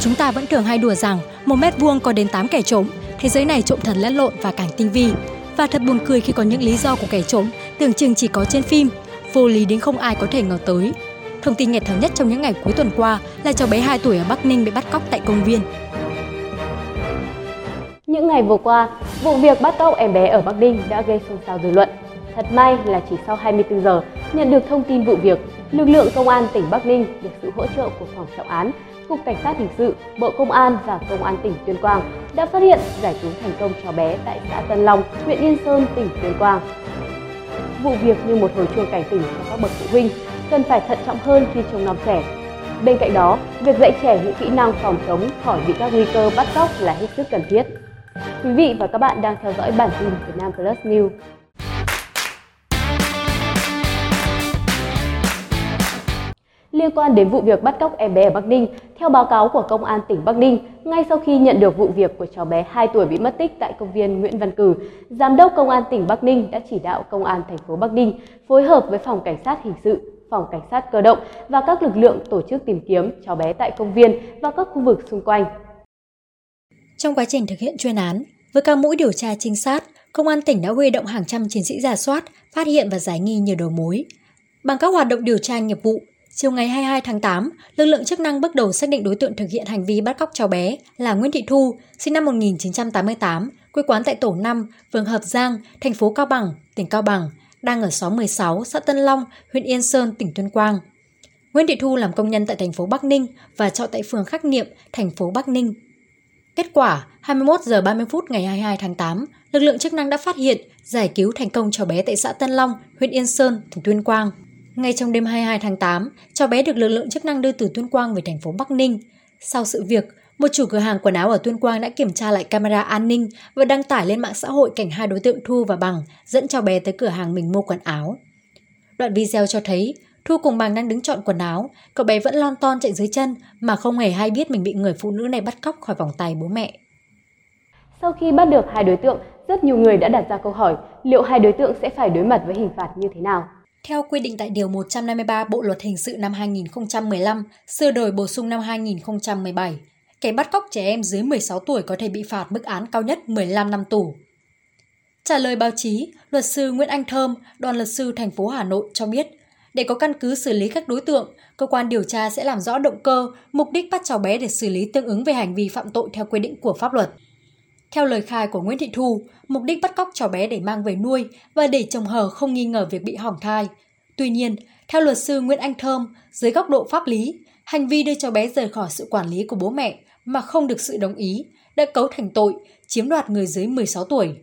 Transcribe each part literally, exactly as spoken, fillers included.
Chúng ta vẫn thường hay đùa rằng một mét vuông có đến tám kẻ trộm. Thế giới này trộm thật lẫn lộn và càng tinh vi. Và thật buồn cười khi có những lý do của kẻ trộm tưởng chừng chỉ có trên phim, vô lý đến không ai có thể ngờ tới. Thông tin nghẹt thở nhất trong những ngày cuối tuần qua là cháu bé hai tuổi ở Bắc Ninh bị bắt cóc tại công viên. Những ngày vừa qua, vụ việc bắt cóc em bé ở Bắc Ninh đã gây xôn xao dư luận. Thật may là chỉ sau hai mươi tư giờ nhận được thông tin vụ việc, lực lượng công an tỉnh Bắc Ninh được sự hỗ trợ của phòng trọng án, Cục Cảnh sát Hình sự, Bộ Công an và Công an tỉnh Tuyên Quang đã phát hiện giải cứu thành công cháu bé tại xã Tân Long, huyện Yên Sơn, tỉnh Tuyên Quang. Vụ việc như một hồi chuông cảnh tỉnh cho các bậc phụ huynh cần phải thận trọng hơn khi trông nom trẻ. Bên cạnh đó, việc dạy trẻ những kỹ năng phòng chống khỏi bị các nguy cơ bắt cóc là hết sức cần thiết. Quý vị và các bạn đang theo dõi bản tin Vietnam Plus News. Liên quan đến vụ việc bắt cóc em bé ở Bắc Ninh, theo báo cáo của Công an tỉnh Bắc Ninh, ngay sau khi nhận được vụ việc của cháu bé hai tuổi bị mất tích tại công viên Nguyễn Văn Cừ, Giám đốc Công an tỉnh Bắc Ninh đã chỉ đạo Công an thành phố Bắc Ninh phối hợp với Phòng Cảnh sát Hình sự, Phòng Cảnh sát Cơ động và các lực lượng tổ chức tìm kiếm cháu bé tại công viên và các khu vực xung quanh. Trong quá trình thực hiện chuyên án, với các mũi điều tra trinh sát, Công an tỉnh đã huy động hàng trăm chiến sĩ rà soát, phát hiện và giải nghi nhiều đầu mối. Bằng các hoạt động điều tra nghiệp vụ, chiều ngày hai mươi hai tháng tám, lực lượng chức năng bước đầu xác định đối tượng thực hiện hành vi bắt cóc cháu bé là Nguyễn Thị Thu, sinh năm một nghìn chín trăm tám mươi tám, quê quán tại tổ năm, phường Hợp Giang, thành phố Cao Bằng, tỉnh Cao Bằng, đang ở xóm mười sáu, xã Tân Long, huyện Yên Sơn, tỉnh Tuyên Quang. Nguyễn Thị Thu làm công nhân tại thành phố Bắc Ninh và trọ tại phường Khắc Niệm, thành phố Bắc Ninh. Kết quả, hai mươi mốt giờ ba mươi phút ngày hai mươi hai tháng tám, lực lượng chức năng đã phát hiện, giải cứu thành công cháu bé tại xã Tân Long, huyện Yên Sơn, tỉnh Tuyên Quang. Ngay trong đêm hai mươi hai tháng tám, cháu bé được lực lượng chức năng đưa từ Tuyên Quang về thành phố Bắc Ninh. Sau sự việc, một chủ cửa hàng quần áo ở Tuyên Quang đã kiểm tra lại camera an ninh và đăng tải lên mạng xã hội cảnh hai đối tượng Thu và Bằng dẫn cháu bé tới cửa hàng mình mua quần áo. Đoạn video cho thấy, Thu cùng Bằng đang đứng chọn quần áo, cậu bé vẫn lon ton chạy dưới chân mà không hề hay biết mình bị người phụ nữ này bắt cóc khỏi vòng tay bố mẹ. Sau khi bắt được hai đối tượng, rất nhiều người đã đặt ra câu hỏi liệu hai đối tượng sẽ phải đối mặt với hình phạt như thế nào. Theo quy định tại Điều một trăm năm mươi ba Bộ Luật Hình sự năm hai nghìn không trăm mười lăm, sửa đổi bổ sung năm hai nghìn không trăm mười bảy, kẻ bắt cóc trẻ em dưới mười sáu tuổi có thể bị phạt mức án cao nhất mười lăm năm tù. Trả lời báo chí, luật sư Nguyễn Anh Thơm, đoàn luật sư thành phố Hà Nội cho biết, để có căn cứ xử lý các đối tượng, cơ quan điều tra sẽ làm rõ động cơ, mục đích bắt cháu bé để xử lý tương ứng về hành vi phạm tội theo quy định của pháp luật. Theo lời khai của Nguyễn Thị Thu, mục đích bắt cóc cháu bé để mang về nuôi và để chồng hờ không nghi ngờ việc bị hỏng thai. Tuy nhiên, theo luật sư Nguyễn Anh Thơm, dưới góc độ pháp lý, hành vi đưa cháu bé rời khỏi sự quản lý của bố mẹ mà không được sự đồng ý đã cấu thành tội chiếm đoạt người dưới mười sáu tuổi.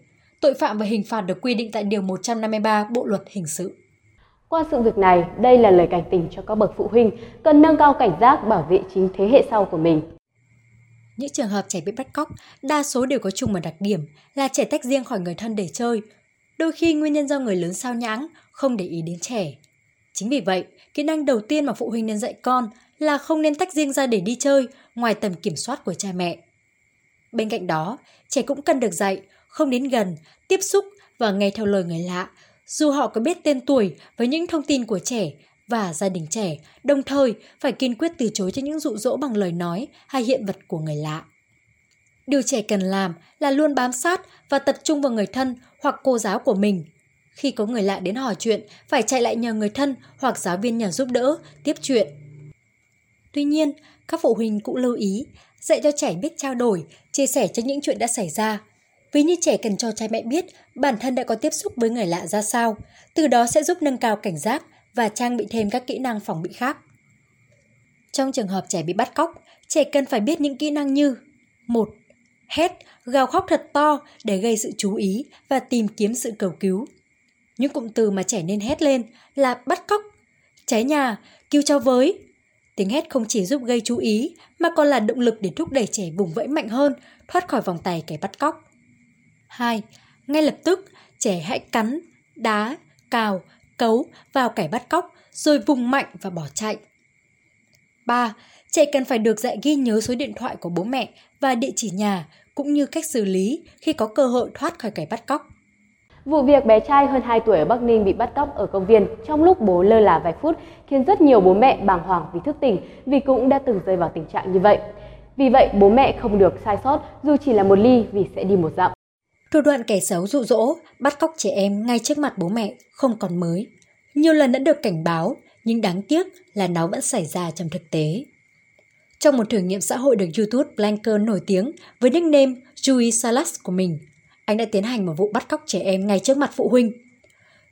Tội phạm và hình phạt được quy định tại Điều một trăm năm mươi ba Bộ Luật Hình sự. Qua sự việc này, đây là lời cảnh tỉnh cho các bậc phụ huynh cần nâng cao cảnh giác bảo vệ chính thế hệ sau của mình. Những trường hợp trẻ bị bắt cóc, đa số đều có chung một đặc điểm là trẻ tách riêng khỏi người thân để chơi. Đôi khi nguyên nhân do người lớn sao nhãng, không để ý đến trẻ. Chính vì vậy, kỹ năng đầu tiên mà phụ huynh nên dạy con là không nên tách riêng ra để đi chơi ngoài tầm kiểm soát của cha mẹ. Bên cạnh đó, trẻ cũng cần được dạy không đến gần, tiếp xúc và nghe theo lời người lạ, dù họ có biết tên tuổi với những thông tin của trẻ và gia đình trẻ, đồng thời phải kiên quyết từ chối cho những dụ dỗ bằng lời nói hay hiện vật của người lạ. Điều trẻ cần làm là luôn bám sát và tập trung vào người thân hoặc cô giáo của mình. Khi có người lạ đến hỏi chuyện, phải chạy lại nhờ người thân hoặc giáo viên nhà giúp đỡ, tiếp chuyện. Tuy nhiên, các phụ huynh cũng lưu ý, dạy cho trẻ biết trao đổi, chia sẻ cho những chuyện đã xảy ra. Ví như trẻ cần cho cha mẹ biết bản thân đã có tiếp xúc với người lạ ra sao, từ đó sẽ giúp nâng cao cảnh giác và trang bị thêm các kỹ năng phòng bị khác. Trong trường hợp trẻ bị bắt cóc, trẻ cần phải biết những kỹ năng như: một Hét, gào khóc thật to để gây sự chú ý và tìm kiếm sự cầu cứu. Những cụm từ mà trẻ nên hét lên là bắt cóc, cháy nhà, cứu cháu với. Tiếng hét không chỉ giúp gây chú ý mà còn là động lực để thúc đẩy trẻ vùng vẫy mạnh hơn, thoát khỏi vòng tay kẻ bắt cóc. hai Ngay lập tức, trẻ hãy cắn, đá, cào, cấu vào kẻ bắt cóc rồi vùng mạnh và bỏ chạy. ba Trẻ cần phải được dạy ghi nhớ số điện thoại của bố mẹ và địa chỉ nhà, cũng như cách xử lý khi có cơ hội thoát khỏi kẻ bắt cóc. Vụ việc bé trai hơn hai tuổi ở Bắc Ninh bị bắt cóc ở công viên trong lúc bố lơ là vài phút khiến rất nhiều bố mẹ bàng hoàng vì thức tỉnh, vì cũng đã từng rơi vào tình trạng như vậy. Vì vậy, bố mẹ không được sai sót dù chỉ là một ly vì sẽ đi một dặm. Thủ đoạn kẻ xấu dụ dỗ, bắt cóc trẻ em ngay trước mặt bố mẹ không còn mới. Nhiều lần đã được cảnh báo, nhưng đáng tiếc là nó vẫn xảy ra trong thực tế. Trong một thử nghiệm xã hội được YouTube Blanker nổi tiếng với nickname Jui Salas của mình, anh đã tiến hành một vụ bắt cóc trẻ em ngay trước mặt phụ huynh.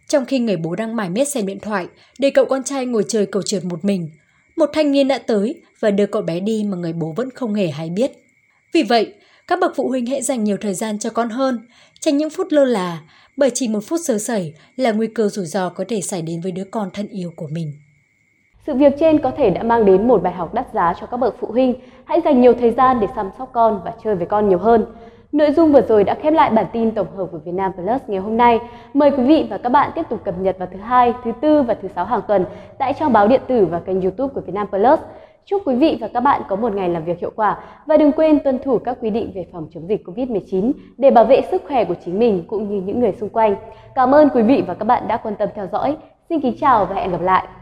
Trong khi người bố đang mải miết xem điện thoại để cậu con trai ngồi chơi cầu trượt một mình, một thanh niên đã tới và đưa cậu bé đi mà người bố vẫn không hề hay biết. Vì vậy, các bậc phụ huynh hãy dành nhiều thời gian cho con hơn, tránh những phút lơ là, bởi chỉ một phút sơ sẩy là nguy cơ rủi ro có thể xảy đến với đứa con thân yêu của mình. Sự việc trên có thể đã mang đến một bài học đắt giá cho các bậc phụ huynh. Hãy dành nhiều thời gian để chăm sóc con và chơi với con nhiều hơn. Nội dung vừa rồi đã khép lại bản tin tổng hợp của Vietnam Plus ngày hôm nay. Mời quý vị và các bạn tiếp tục cập nhật vào thứ Hai, thứ Tư và thứ Sáu hàng tuần tại trang báo điện tử và kênh YouTube của Vietnam Plus. Chúc quý vị và các bạn có một ngày làm việc hiệu quả và đừng quên tuân thủ các quy định về phòng chống dịch covid mười chín để bảo vệ sức khỏe của chính mình cũng như những người xung quanh. Cảm ơn quý vị và các bạn đã quan tâm theo dõi. Xin kính chào và hẹn gặp lại!